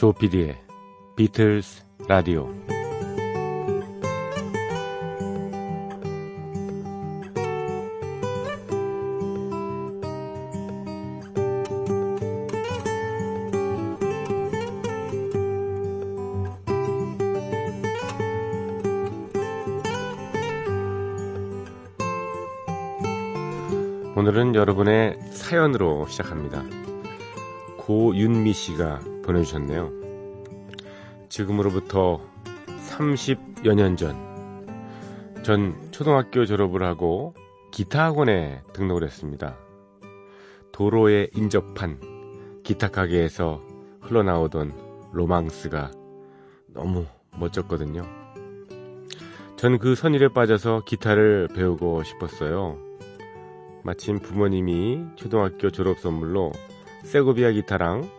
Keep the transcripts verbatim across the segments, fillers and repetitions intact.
조피디의 비틀즈 라디오. 오늘은 여러분의 사연으로 시작합니다. 고윤미 씨가 보내주셨네요. 지금으로부터 삼십여 년 전 전 초등학교 졸업을 하고 기타 학원에 등록을 했습니다. 도로에 인접한 기타 가게에서 흘러나오던 로망스가 너무 멋졌거든요. 전 그 선율에 빠져서 기타를 배우고 싶었어요. 마침 부모님이 초등학교 졸업 선물로 세고비아 기타랑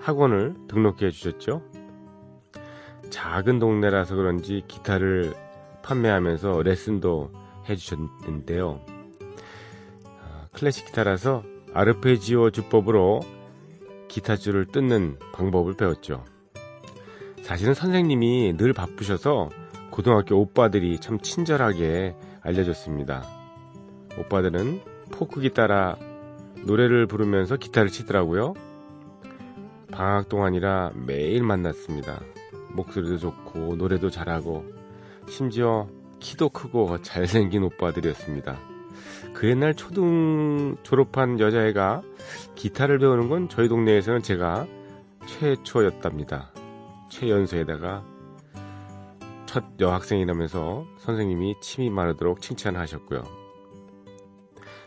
학원을 등록해 주셨죠. 작은 동네라서 그런지 기타를 판매하면서 레슨도 해주셨는데요. 클래식 기타라서 아르페지오 주법으로 기타줄을 뜯는 방법을 배웠죠. 사실은 선생님이 늘 바쁘셔서 고등학교 오빠들이 참 친절하게 알려줬습니다. 오빠들은 포크기 따라 노래를 부르면서 기타를 치더라고요. 방학 동안이라 매일 만났습니다. 목소리도 좋고 노래도 잘하고 심지어 키도 크고 잘생긴 오빠들이었습니다. 그 옛날 초등 졸업한 여자애가 기타를 배우는 건 저희 동네에서는 제가 최초였답니다. 최연소에다가 첫 여학생이라면서 선생님이 침이 마르도록 칭찬하셨고요.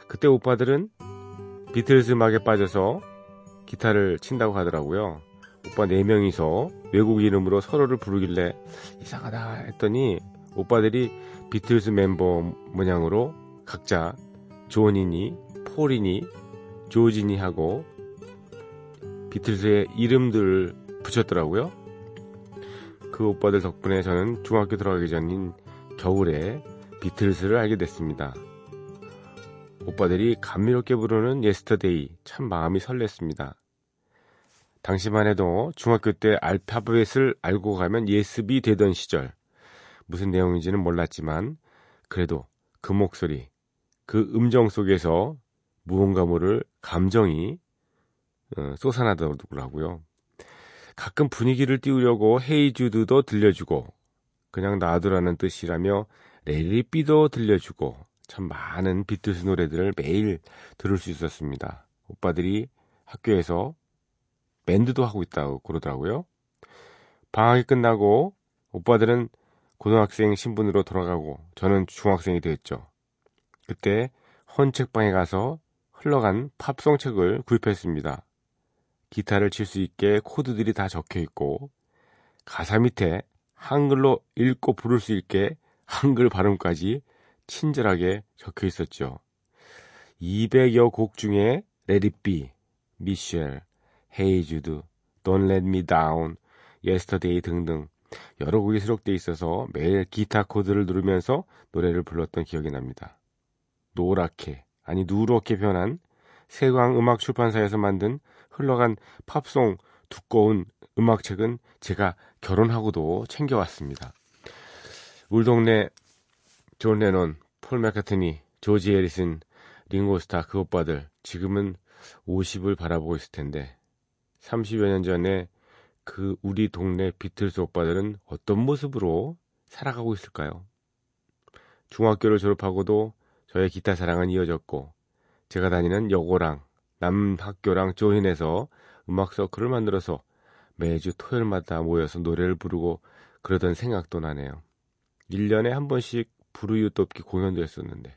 그때 오빠들은 비틀즈 음악에 빠져서 기타를 친다고 하더라고요. 오빠 네 명이서 외국 이름으로 서로를 부르길래 이상하다 했더니 오빠들이 비틀즈 멤버 모양으로 각자 존이니 폴이니 조지니 하고 비틀즈의 이름들을 붙였더라고요. 그 오빠들 덕분에 저는 중학교 들어가기 전인 겨울에 비틀즈를 알게 됐습니다. 오빠들이 감미롭게 부르는 예스터데이 참 마음이 설렜습니다. 당시만 해도 중학교 때 알파벳을 알고 가면 예습이 되던 시절, 무슨 내용인지는 몰랐지만 그래도 그 목소리, 그 음정 속에서 무언가 모를 감정이 쏟아나더라고요. 가끔 분위기를 띄우려고 헤이 주드도 들려주고 그냥 놔두라는 뜻이라며 레리비도 들려주고 참 많은 비틀즈 노래들을 매일 들을 수 있었습니다. 오빠들이 학교에서 밴드도 하고 있다고 그러더라고요. 방학이 끝나고 오빠들은 고등학생 신분으로 돌아가고 저는 중학생이 되었죠. 그때 헌책방에 가서 흘러간 팝송책을 구입했습니다. 기타를 칠 수 있게 코드들이 다 적혀있고 가사 밑에 한글로 읽고 부를 수 있게 한글 발음까지 친절하게 적혀있었죠. 이백여 곡 중에 Let It Be, 미셸, Hey Jude, Don't Let Me Down, Yesterday 등등 여러 곡이 수록되어 있어서 매일 기타 코드를 누르면서 노래를 불렀던 기억이 납니다. 노랗게, 아니 누렇게 변한 세광 음악 출판사에서 만든 흘러간 팝송 두꺼운 음악책은 제가 결혼하고도 챙겨왔습니다. 우리 동네 존 레논, 폴 맥카트니, 조지 해리슨, 링고스타 그 오빠들 지금은 오십을 바라보고 있을 텐데 삼십여 년 전에 그 우리 동네 비틀즈 오빠들은 어떤 모습으로 살아가고 있을까요? 중학교를 졸업하고도 저의 기타 사랑은 이어졌고 제가 다니는 여고랑 남학교랑 조인해서 음악 서클을 만들어서 매주 토요일마다 모여서 노래를 부르고 그러던 생각도 나네요. 일 년에 한 번씩 부르유 돕기 공연도 했었는데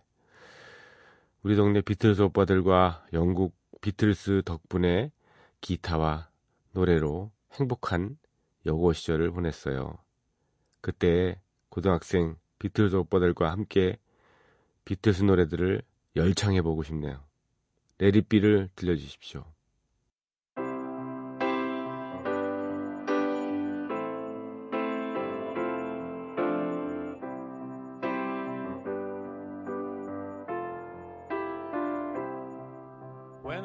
우리 동네 비틀즈 오빠들과 영국 비틀즈 덕분에 기타와 노래로 행복한 여고 시절을 보냈어요. 그때 고등학생 비틀즈 오빠들과 함께 비틀즈 노래들을 열창해보고 싶네요. Let It Be를 들려주십시오. When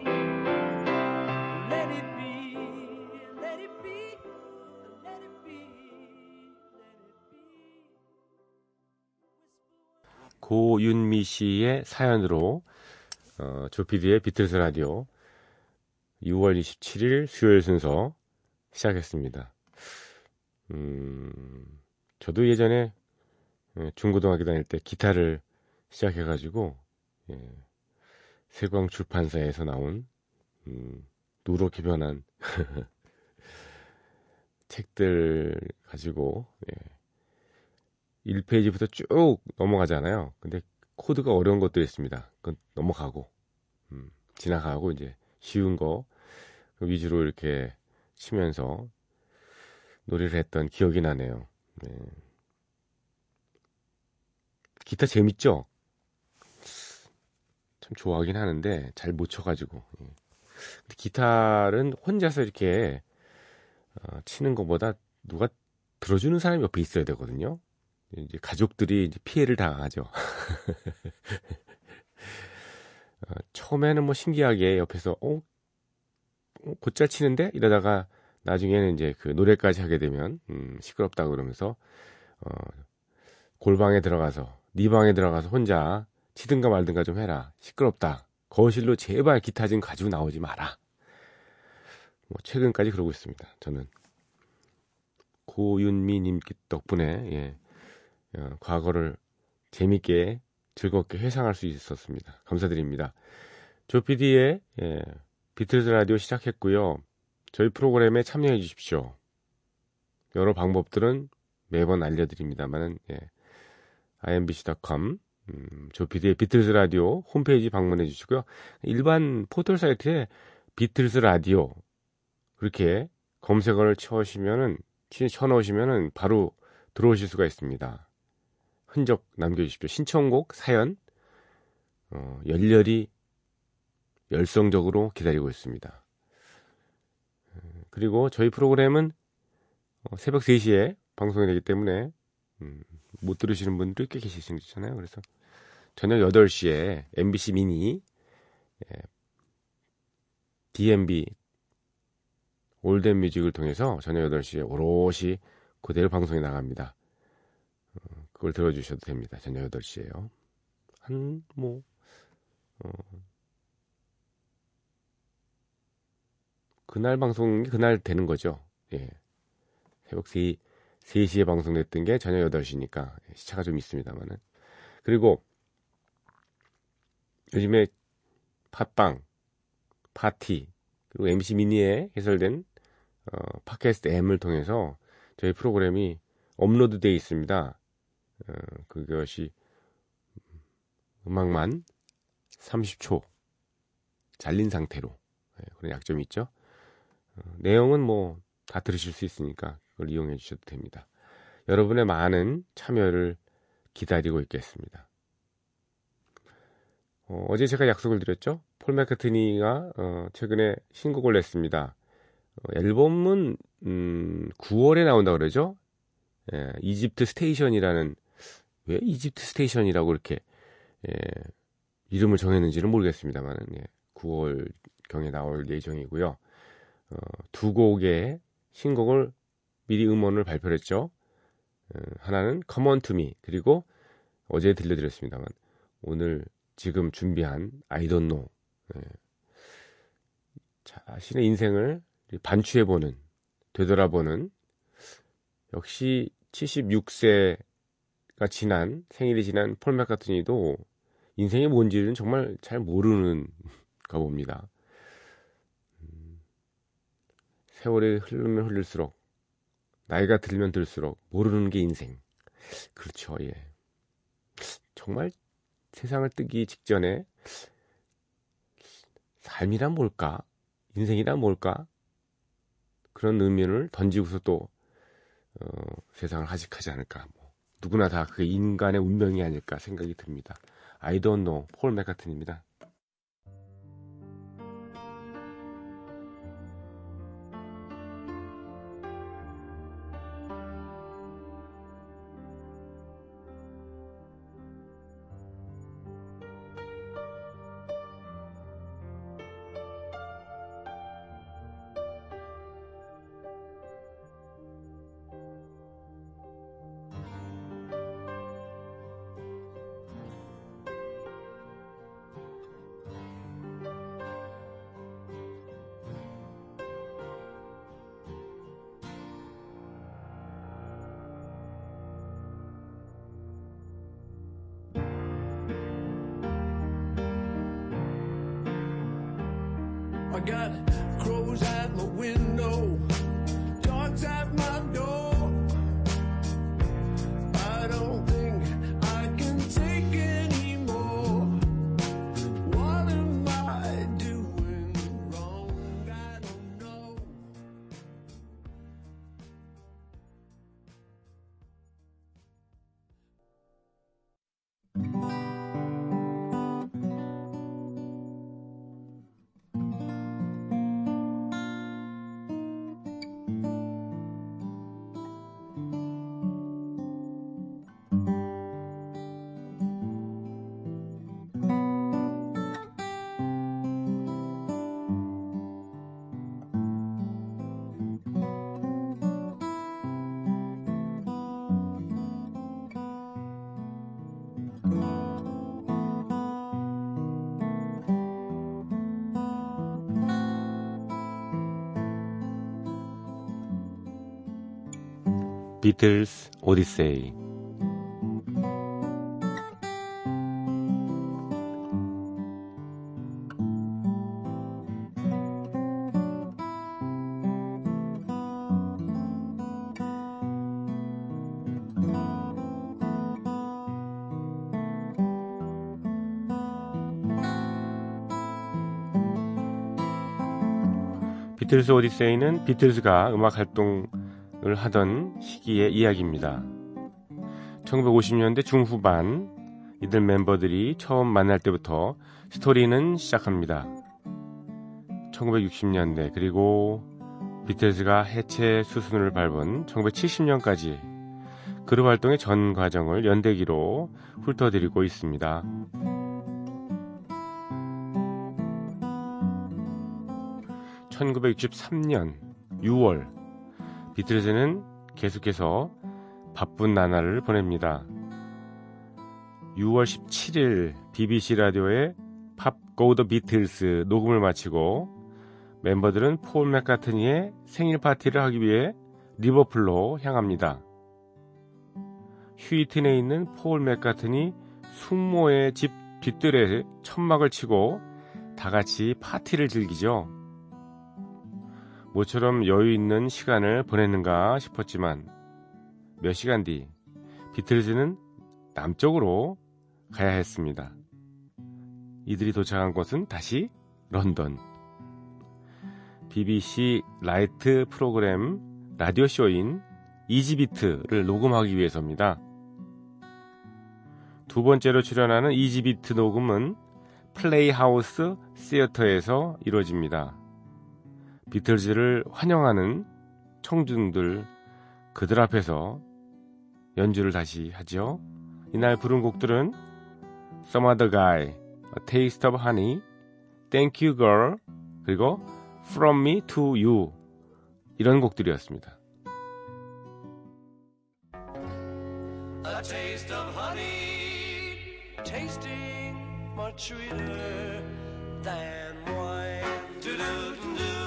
Let it be. 고윤미 씨의 사연으로 어, 조피디의 비틀즈 라디오 유월 이십칠일 수요일 순서 시작했습니다. 음, 저도 예전에 중고등학교 다닐 때 기타를 시작해가지고 예, 세광출판사에서 나온 음, 누렇게 변한 책들 가지고 예, 일 페이지부터 쭉 넘어가잖아요. 근데 코드가 어려운 것도 있습니다. 그건 넘어가고 음, 지나가고 이제 쉬운 거 위주로 이렇게 치면서 놀이를 했던 기억이 나네요. 네. 기타 재밌죠? 참 좋아하긴 하는데 잘 못 쳐가지고. 근데 기타는 혼자서 이렇게 어, 치는 것보다 누가 들어주는 사람이 옆에 있어야 되거든요. 이제 가족들이 이제 피해를 당하죠. 어, 처음에는 뭐 신기하게 옆에서 어, 어 곧잘 치는데 이러다가 나중에는 이제 그 노래까지 하게 되면 음, 시끄럽다 그러면서 어, 골방에 들어가서 네 방에 들어가서 혼자 치든가 말든가 좀 해라. 시끄럽다. 거실로 제발 기타 좀 가지고 나오지 마라. 뭐 최근까지 그러고 있습니다. 저는 고윤미님 덕분에 예. 어, 과거를 재밌게 즐겁게 회상할 수 있었습니다. 감사드립니다. 조피디의 예, 비틀즈 라디오 시작했고요. 저희 프로그램에 참여해 주십시오. 여러 방법들은 매번 알려드립니다만 예, 아이엠비씨 닷컴 음, 조피디의 비틀즈 라디오 홈페이지 방문해 주시고요. 일반 포털 사이트에 비틀즈 라디오 그렇게 검색어를 쳐놓으시면은, 쳐놓으시면은 바로 들어오실 수가 있습니다. 흔적 남겨주십시오. 신청곡, 사연 어, 열렬히 열성적으로 기다리고 있습니다. 그리고 저희 프로그램은 새벽 세 시에 방송이 되기 때문에 음, 못 들으시는 분들이 꽤 계시잖아요. 그래서 저녁 여덟 시에 엠비씨 미니 예, 디엠비 올댓뮤직을 통해서 저녁 여덟 시에 오롯이 그대로 방송이 나갑니다. 그걸 들어주셔도 됩니다. 저녁 여덟 시에요. 한, 뭐, 어, 그날 방송이 그날 되는 거죠. 예. 새벽 세 시에 방송됐던 게 저녁 여덟 시니까 시차가 좀 있습니다만은. 그리고 요즘에 팟빵, 파티, 그리고 엠비씨 미니에 해설된 어, 팟캐스트 M을 통해서 저희 프로그램이 업로드되어 있습니다. 어, 그것이 음악만 삼십 초 잘린 상태로 네, 그런 약점이 있죠. 어, 내용은 뭐 다 들으실 수 있으니까 그걸 이용해 주셔도 됩니다. 여러분의 많은 참여를 기다리고 있겠습니다. 어, 어제 제가 약속을 드렸죠. 폴 매카트니가 어, 최근에 신곡을 냈습니다. 어, 앨범은 음, 구월에 나온다 그러죠. 예, 이집트 스테이션이라는, 왜 이집트 스테이션이라고 이렇게 예, 이름을 정했는지는 모르겠습니다만 예, 구월경에 나올 예정이고요. 어, 두 곡의 신곡을 미리 음원을 발표했죠. 예, 하나는 Come On To Me 그리고 어제 들려드렸습니다만 오늘 지금 준비한 I Don't Know 예, 자신의 인생을 반추해보는, 되돌아보는, 역시 칠십육 세가 지난, 생일이 지난 폴 매카트니도 인생이 뭔지는 정말 잘 모르는가 봅니다. 음, 세월이 흐르면 흐를수록, 나이가 들면 들수록 모르는 게 인생. 그렇죠, 예. 정말 세상을 뜨기 직전에 삶이란 뭘까? 인생이란 뭘까? 그런 의문을 던지고서 또 어, 세상을 하직하지 않을까. 뭐, 누구나 다 그게 인간의 운명이 아닐까 생각이 듭니다. I don't know, 폴 맥카튼입니다. I got crows at my window, dogs at my door. I don't think I can take anymore. What am I doing wrong? I don't know. 비틀즈 오디세이. 비틀즈 오디세이는 비틀즈가 음악 활동 을 하던 시기의 이야기입니다. 천구백오십 년대 중후반 이들 멤버들이 처음 만날 때부터 스토리는 시작합니다. 천구백육십 년대 그리고 비틀즈가 해체 수순을 밟은 천구백칠십 년까지 그룹 활동의 전 과정을 연대기로 훑어드리고 있습니다. 천구백육십삼 년 유월 비틀즈는 계속해서 바쁜 나날을 보냅니다. 유월 십칠일 비비씨 라디오의 팝 고 더 비틀스 녹음을 마치고 멤버들은 폴 맥카트니의 생일 파티를 하기 위해 리버풀로 향합니다. 휴이튼에 있는 폴 맥카트니 숙모의 집 뒷뜰에 천막을 치고 다같이 파티를 즐기죠. 모처럼 여유있는 시간을 보냈는가 싶었지만 몇 시간 뒤 비틀즈는 남쪽으로 가야 했습니다. 이들이 도착한 곳은 다시 런던. 비비씨 라이트 프로그램 라디오쇼인 이지비트를 녹음하기 위해서입니다. 두 번째로 출연하는 이지비트 녹음은 플레이하우스 시어터에서 이루어집니다. 비틀즈를 환영하는 청중들, 그들 앞에서 연주를 다시 하죠. 이날 부른 곡들은 Some Other Guy, A Taste of Honey, Thank You Girl, 그리고 From Me to You 이런 곡들이었습니다. A taste of honey, tasting much sweeter than wine. 두두두두.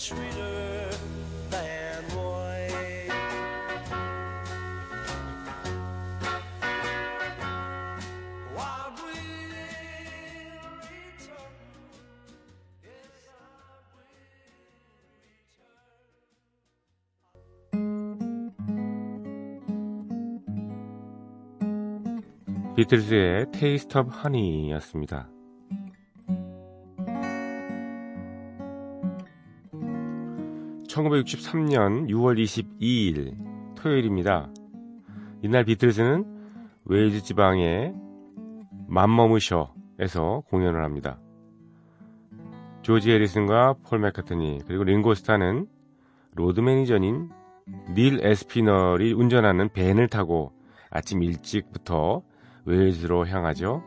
Sweeter than wine. 비틀즈의 테이스트 오브 허니였습니다. 천구백육십삼년 유월 이십이일 토요일입니다. 이날 비틀즈는 웨일즈 지방의 맘머무셔에서 공연을 합니다. 조지 해리슨과 폴 맥카트니 그리고 링고스타는 로드 매니저인 닐 에스피널이 운전하는 밴을 타고 아침 일찍부터 웨일즈로 향하죠.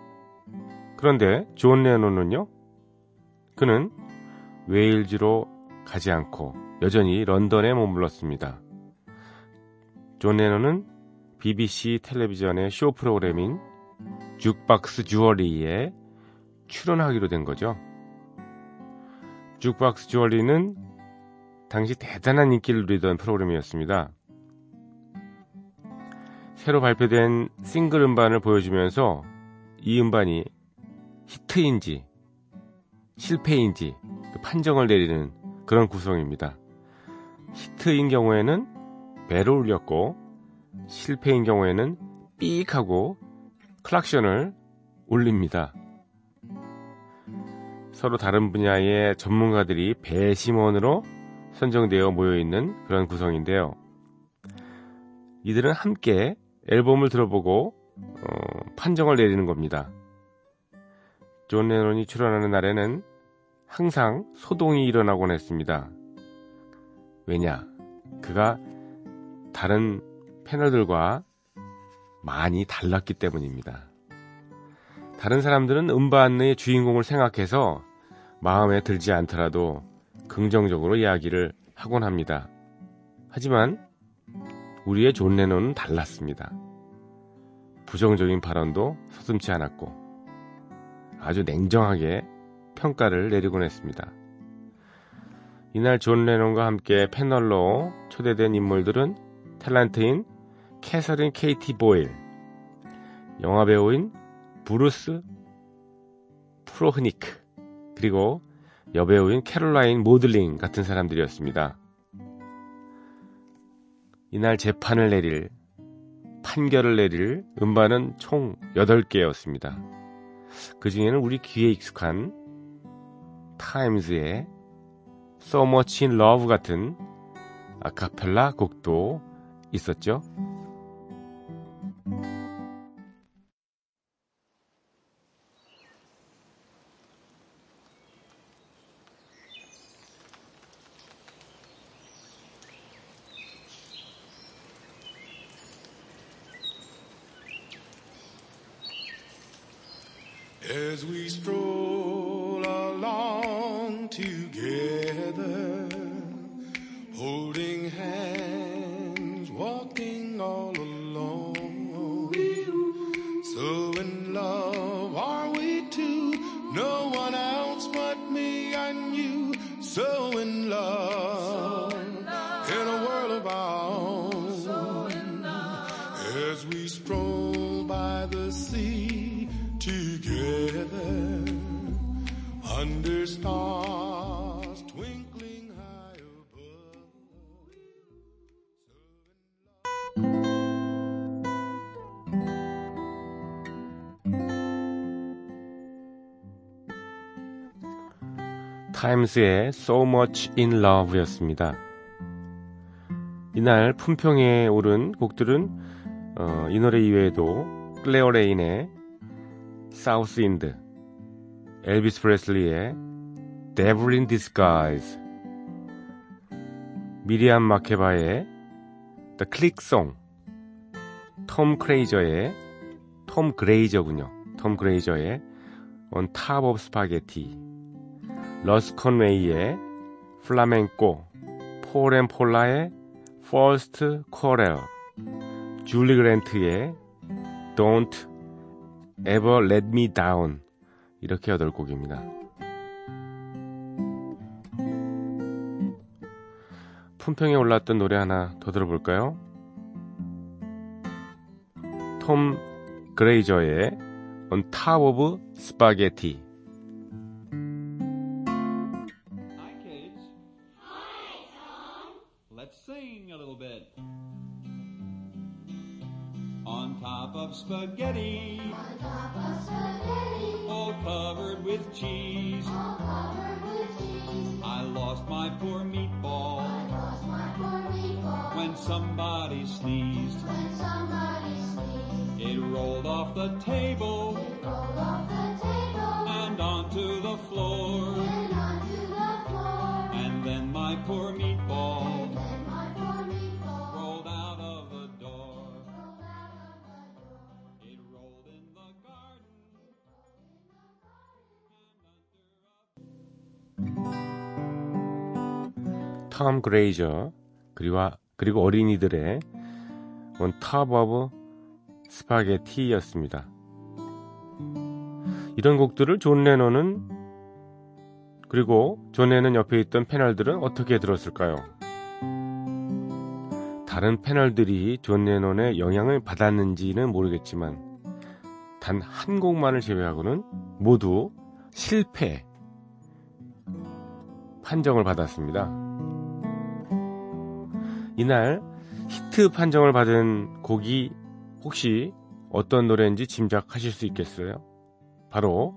그런데 존 레논은요, 그는 웨일즈로 가지 않고 여전히 런던에 머물렀습니다. 존 레논은 비비씨 텔레비전의 쇼 프로그램인 쭉박스 주얼리에 출연하기로 된 거죠. 쭉박스 주얼리는 당시 대단한 인기를 누리던 프로그램이었습니다. 새로 발표된 싱글 음반을 보여주면서 이 음반이 히트인지 실패인지 판정을 내리는 그런 구성입니다. 히트인 경우에는 배를 울렸고 실패인 경우에는 삑 하고 클락션을 울립니다. 서로 다른 분야의 전문가들이 배심원으로 선정되어 모여있는 그런 구성인데요. 이들은 함께 앨범을 들어보고 어, 판정을 내리는 겁니다. 존 레논이 출연하는 날에는 항상 소동이 일어나곤 했습니다. 왜냐? 그가 다른 패널들과 많이 달랐기 때문입니다. 다른 사람들은 음반의 주인공을 생각해서 마음에 들지 않더라도 긍정적으로 이야기를 하곤 합니다. 하지만 우리의 존 레논은 달랐습니다. 부정적인 발언도 서슴지 않았고 아주 냉정하게 평가를 내리곤 했습니다. 이날 존 레논과 함께 패널로 초대된 인물들은 탤런트인 캐서린 케이티 보일, 영화배우인 브루스 프로흐니크, 그리고 여배우인 캐롤라인 모들링 같은 사람들이었습니다. 이날 재판을 내릴, 판결을 내릴 음반은 총 여덟 개였습니다. 그 중에는 우리 귀에 익숙한 타임즈의 So Much in Love 같은 아카펠라 곡도 있었죠. As we stroll along together, holding hands, walking all alone, so in love are we two, no one else but me and you, so in love, so in, love. In a world of our own, so in love. As we stroll by the sea, together, under stars twinkling high above. 타임스의 So Much in Love였습니다. 이날 품평에 오른 곡들은 어, 이 노래 이외에도 클레어 레인의 사우스인드, 엘비스 프레슬리의 Devil in Disguise, 미리암 마케바의 The Clicksong, 톰 크레이저의 톰 그레이저군요. 톰 그레이저의 On Top of Spaghetti, 러스 컨웨이의 플라멩코, 폴 앤 폴라의 First Choral, 줄리 그랜트의 Don't Ever Let Me Down, 이렇게 여덟 곡입니다. 품평에 올랐던 노래 하나 더 들어볼까요? 톰 그레이저의 On Top of Spaghetti. Hi kids. Hi Tom. Let's sing a little bit. On top of spaghetti, on top of spaghetti, all covered with cheese, all covered with cheese. I lost my poor meatball, I lost my poor meatball, when somebody sneezed, when somebody sneezed. It rolled off the table, it rolled off the table, and onto the floor, and onto the floor. And then my poor meatball, and then my poor meatball. 톰 그레이저 그리고, 그리고 어린이들의 On Top of 스파게티였습니다. 이런 곡들을 존 레논은 그리고 존 레논 옆에 있던 패널들은 어떻게 들었을까요? 다른 패널들이 존 레논의 영향을 받았는지는 모르겠지만 단 한 곡만을 제외하고는 모두 실패 판정을 받았습니다. 이날 히트 판정을 받은 곡이 혹시 어떤 노래인지 짐작하실 수 있겠어요? 바로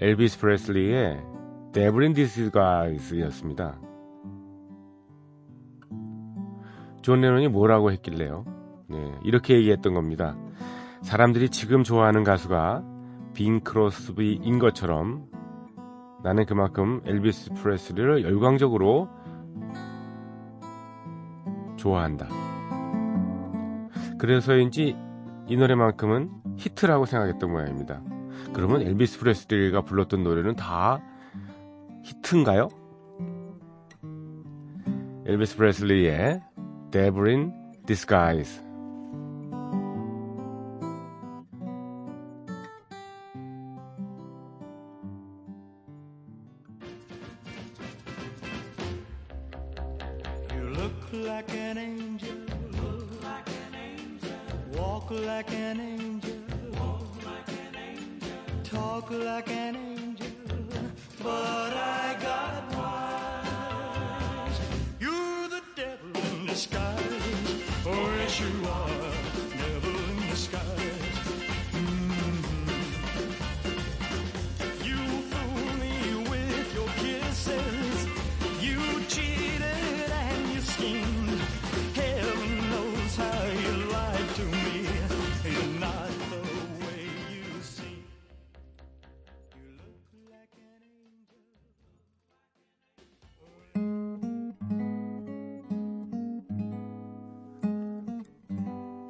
엘비스 프레슬리의 Devil in Disguise였습니다. 존 레논이 뭐라고 했길래요? 네, 이렇게 얘기했던 겁니다. 사람들이 지금 좋아하는 가수가 빈 크로스비인 것처럼 나는 그만큼 엘비스 프레슬리를 열광적으로 좋아한다. 그래서인지 이 노래만큼은 히트라고 생각했던 모양입니다. 그러면 엘비스 프레슬리가 불렀던 노래는 다 히트인가요? 엘비스 프레슬리의 Devil in Disguise.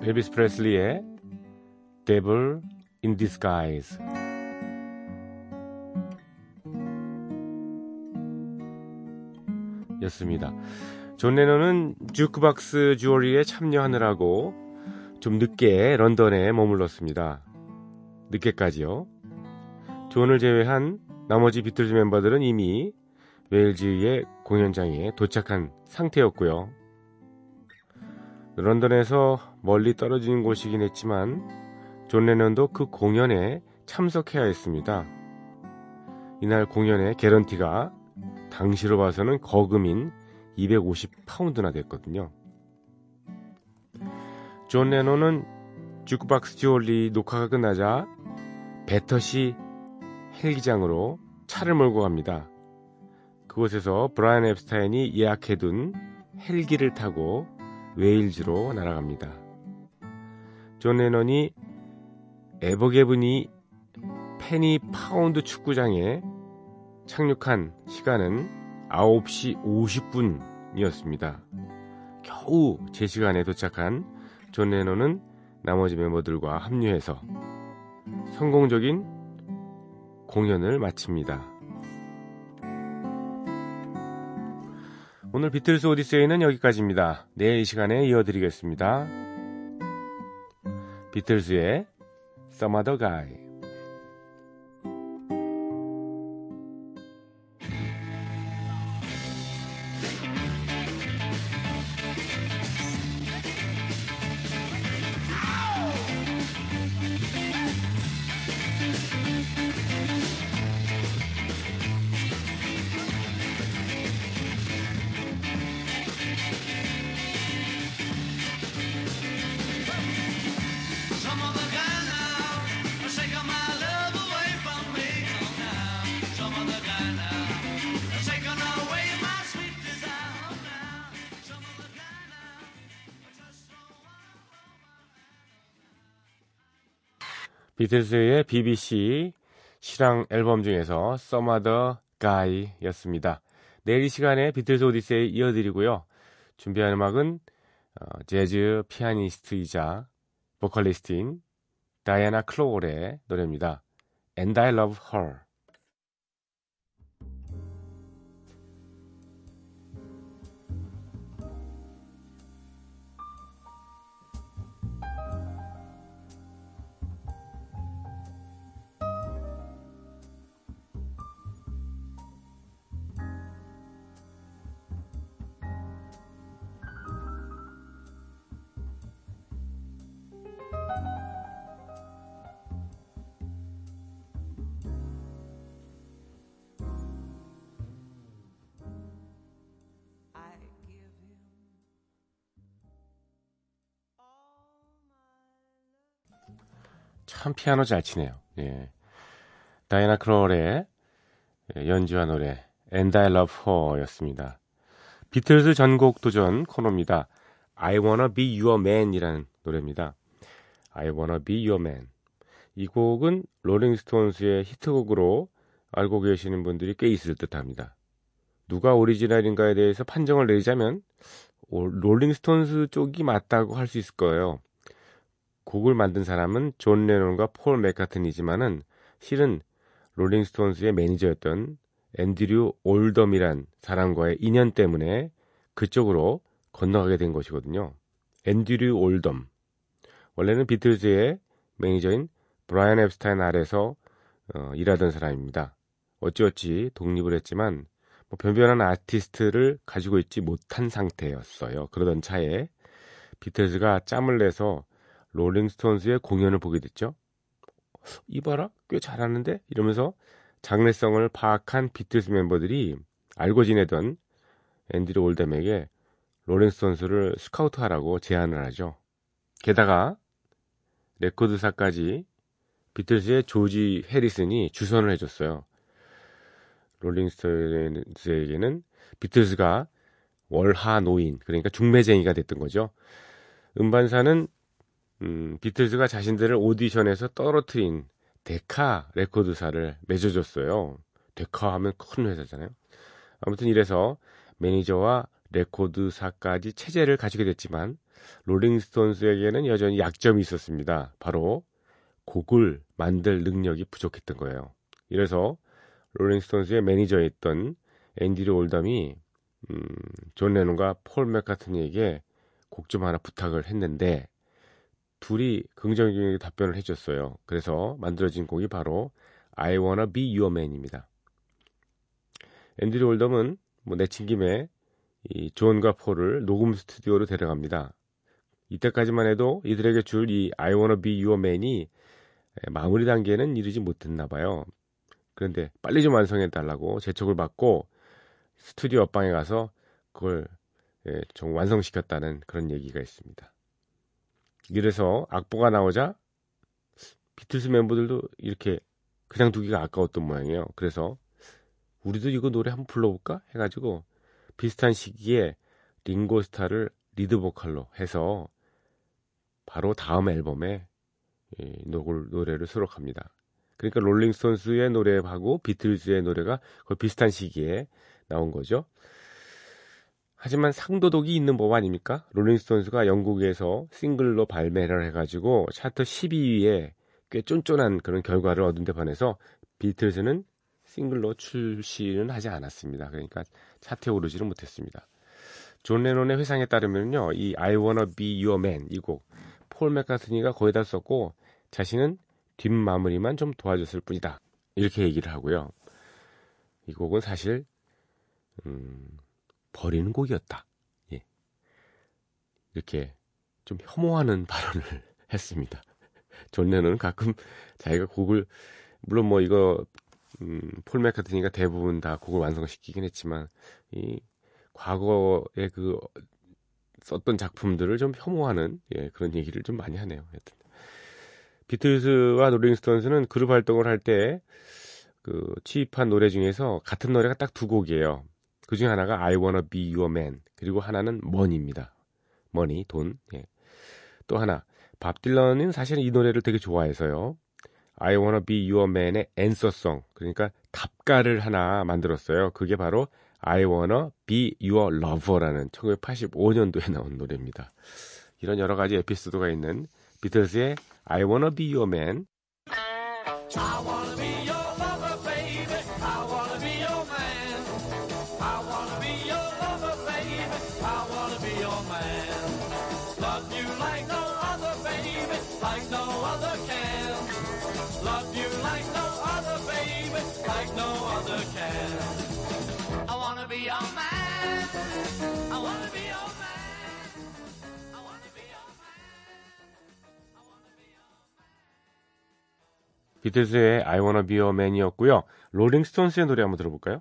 엘비스 프레슬리의 Devil in Disguise. 였습니다. 존 레논은 쭉박스 주얼리에 참여하느라고 좀 늦게 런던에 머물렀습니다. 늦게까지요. 존을 제외한 나머지 비틀즈 멤버들은 이미 웨일즈의 공연장에 도착한 상태였고요. 런던에서 멀리 떨어진 곳이긴 했지만 존 레논도 그 공연에 참석해야 했습니다. 이날 공연의 개런티가 당시로 봐서는 거금인 이백오십 파운드나 됐거든요. 존 레논은 주크박스 주얼리 녹화가 끝나자 배터시 헬기장으로 차를 몰고 갑니다. 그곳에서 브라이언 엡스타인이 예약해둔 헬기를 타고 웨일즈로 날아갑니다. 존 레논이 에버게브니 페니 파운드 축구장에 착륙한 시간은 아홉 시 오십 분이었습니다. 겨우 제 시간에 도착한 존 레논은 나머지 멤버들과 합류해서 성공적인 공연을 마칩니다. 오늘 비틀스 오디세이는 여기까지입니다. 내일 이 시간에 이어드리겠습니다. 비틀스의 Some Other Guy. 비틀즈의 비비씨 실황 앨범 중에서 Some Other Guy였습니다. 내일 이 시간에 비틀즈 오디세이 이어드리고요. 준비한 음악은 어, 재즈 피아니스트이자 보컬리스트인 다이애나 클로울의 노래입니다. And I Love Her. 참 피아노 잘 치네요. 예. 다이애나 크롤의 연주와 노래 And I Love Her였습니다. 비틀즈 전곡 도전 코너입니다. I Wanna Be Your Man이라는 노래입니다. I Wanna Be Your Man. 이 곡은 롤링스톤스의 히트곡으로 알고 계시는 분들이 꽤 있을 듯합니다. 누가 오리지널인가에 대해서 판정을 내리자면 롤링스톤스 쪽이 맞다고 할 수 있을 거예요. 곡을 만든 사람은 존 레논과 폴 맥카트니지만은 실은 롤링스톤스의 매니저였던 앤드류 올덤이란 사람과의 인연 때문에 그쪽으로 건너가게 된 것이거든요. 앤드류 올덤. 원래는 비틀즈의 매니저인 브라이언 엡스타인 아래서 어, 일하던 사람입니다. 어찌어찌 독립을 했지만 뭐 변변한 아티스트를 가지고 있지 못한 상태였어요. 그러던 차에 비틀즈가 짬을 내서 롤링스톤스의 공연을 보게 됐죠. 이봐라, 꽤 잘하는데? 이러면서 장래성을 파악한 비틀스 멤버들이 알고 지내던 앤드류 올덤에게 롤링스톤스를 스카우트하라고 제안을 하죠. 게다가 레코드사까지 비틀스의 조지 해리슨이 주선을 해줬어요. 롤링스톤스에게는 비틀스가 월하노인, 그러니까 중매쟁이가 됐던 거죠. 음반사는 음, 비틀즈가 자신들을 오디션에서 떨어뜨린 데카 레코드사를 맺어줬어요. 데카 하면 큰 회사잖아요. 아무튼 이래서 매니저와 레코드사까지 체제를 가지게 됐지만 롤링스톤스에게는 여전히 약점이 있었습니다. 바로 곡을 만들 능력이 부족했던 거예요. 이래서 롤링스톤스의 매니저였던 앤드류 올덤이 음, 존 레논과 폴 맥카트니에게 곡 좀 하나 부탁을 했는데 둘이 긍정적인 답변을 해줬어요. 그래서 만들어진 곡이 바로 I Wanna Be Your Man입니다. 앤드류 올덤은 뭐 내친 김에 이 존과 폴을 녹음 스튜디오로 데려갑니다. 이때까지만 해도 이들에게 줄 이 I Wanna Be Your Man이 마무리 단계에는 이르지 못했나 봐요. 그런데 빨리 좀 완성해달라고 재촉을 받고 스튜디오 옆방에 가서 그걸 예, 좀 완성시켰다는 그런 얘기가 있습니다. 이래서 악보가 나오자 비틀스 멤버들도 이렇게 그냥 두기가 아까웠던 모양이에요. 그래서 우리도 이거 노래 한번 불러볼까? 해가지고 비슷한 시기에 링고스타를 리드보컬로 해서 바로 다음 앨범에 이 노래를 수록합니다. 그러니까 롤링스톤스의 노래하고 비틀즈의 노래가 거의 비슷한 시기에 나온 거죠. 하지만 상도독이 있는 법 아닙니까? 롤링스톤스가 영국에서 싱글로 발매를 해가지고 차트 십이 위에 꽤 쫀쫀한 그런 결과를 얻은 데 반해서 비틀즈는 싱글로 출시는 하지 않았습니다. 그러니까 차트에 오르지는 못했습니다. 존 레논의 회상에 따르면요, 이 I Wanna Be Your Man 이 곡 폴 맥카트니가 거의 다 썼고 자신은 뒷마무리만 좀 도와줬을 뿐이다. 이렇게 얘기를 하고요. 이 곡은 사실 음... 버리는 곡이었다. 예. 이렇게 좀 혐오하는 발언을 했습니다. 존 레논은 가끔 자기가 곡을 물론 뭐 이거 음, 폴 맥카트니가 대부분 다 곡을 완성시키긴 했지만 이 과거에 그 썼던 작품들을 좀 혐오하는 예, 그런 얘기를 좀 많이 하네요. 하여튼 비틀즈와 롤링스톤스는 그룹 활동을 할 때 그 취입한 노래 중에서 같은 노래가 딱 두 곡이에요. 그 중에 하나가 I Wanna Be Your Man, 그리고 하나는 Money입니다. Money, 돈. 예. 또 하나, 밥 딜런은 사실 이 노래를 되게 좋아해서요. I Wanna Be Your Man의 앤서송, 그러니까 답가를 하나 만들었어요. 그게 바로 I Wanna Be Your Lover라는 천구백팔십오 년도에 나온 노래입니다. 이런 여러 가지 에피소드가 있는 비틀즈의 I Wanna Be Your Man. I wanna be your lover, baby. I wanna be your man. I wanna be your lover, baby. I wanna be your man. Love you like no other, baby, like no other can. Love you like no other, baby, like no other can. I wanna be your man. I wanna be your man. 비틀즈의 I Wanna Be Your Man이었고요. 롤링스톤스의 노래 한번 들어볼까요?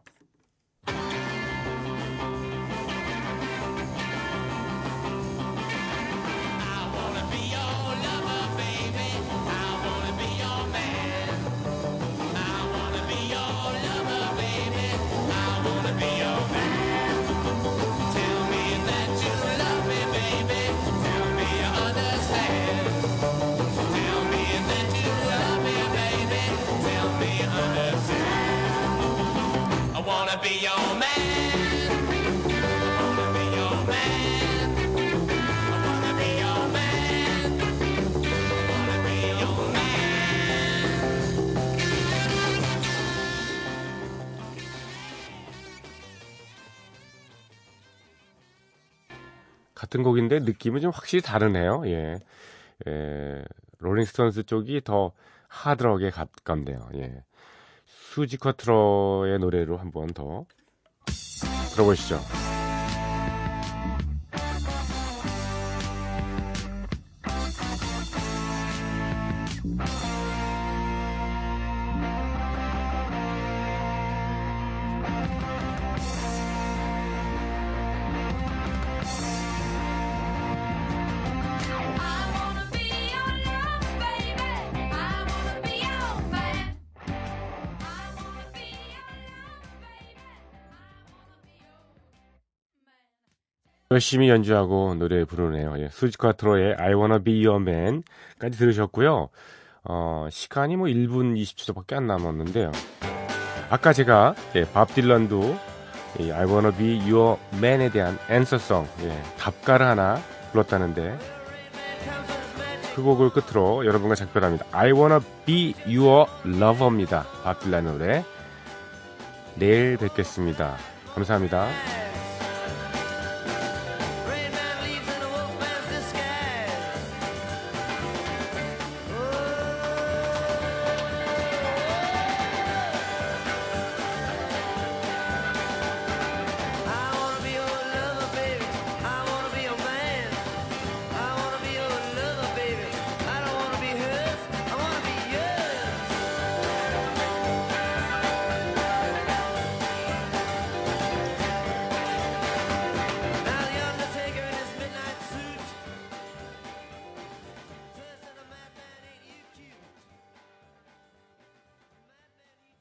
같은 곡인데 느낌은 좀 확실히 다르네요. 예, 예. 롤링스톤스 쪽이 더 하드록에 가깝네요. 예. 수지 쿼트로의 노래로 한번 더 들어보시죠. 열심히 연주하고 노래 부르네요. 예, 수지 쿼트로의 I Wanna Be Your Man 까지 들으셨고요. 어, 시간이 뭐 일 분 이십 초밖에 안 남았는데요. 아까 제가 예, 밥 딜런도 예, I Wanna Be Your Man에 대한 앤서송, 예, 답가를 하나 불렀다는데 그 곡을 끝으로 여러분과 작별합니다. I Wanna Be Your Lover입니다. 밥 딜런 노래. 내일 뵙겠습니다. 감사합니다.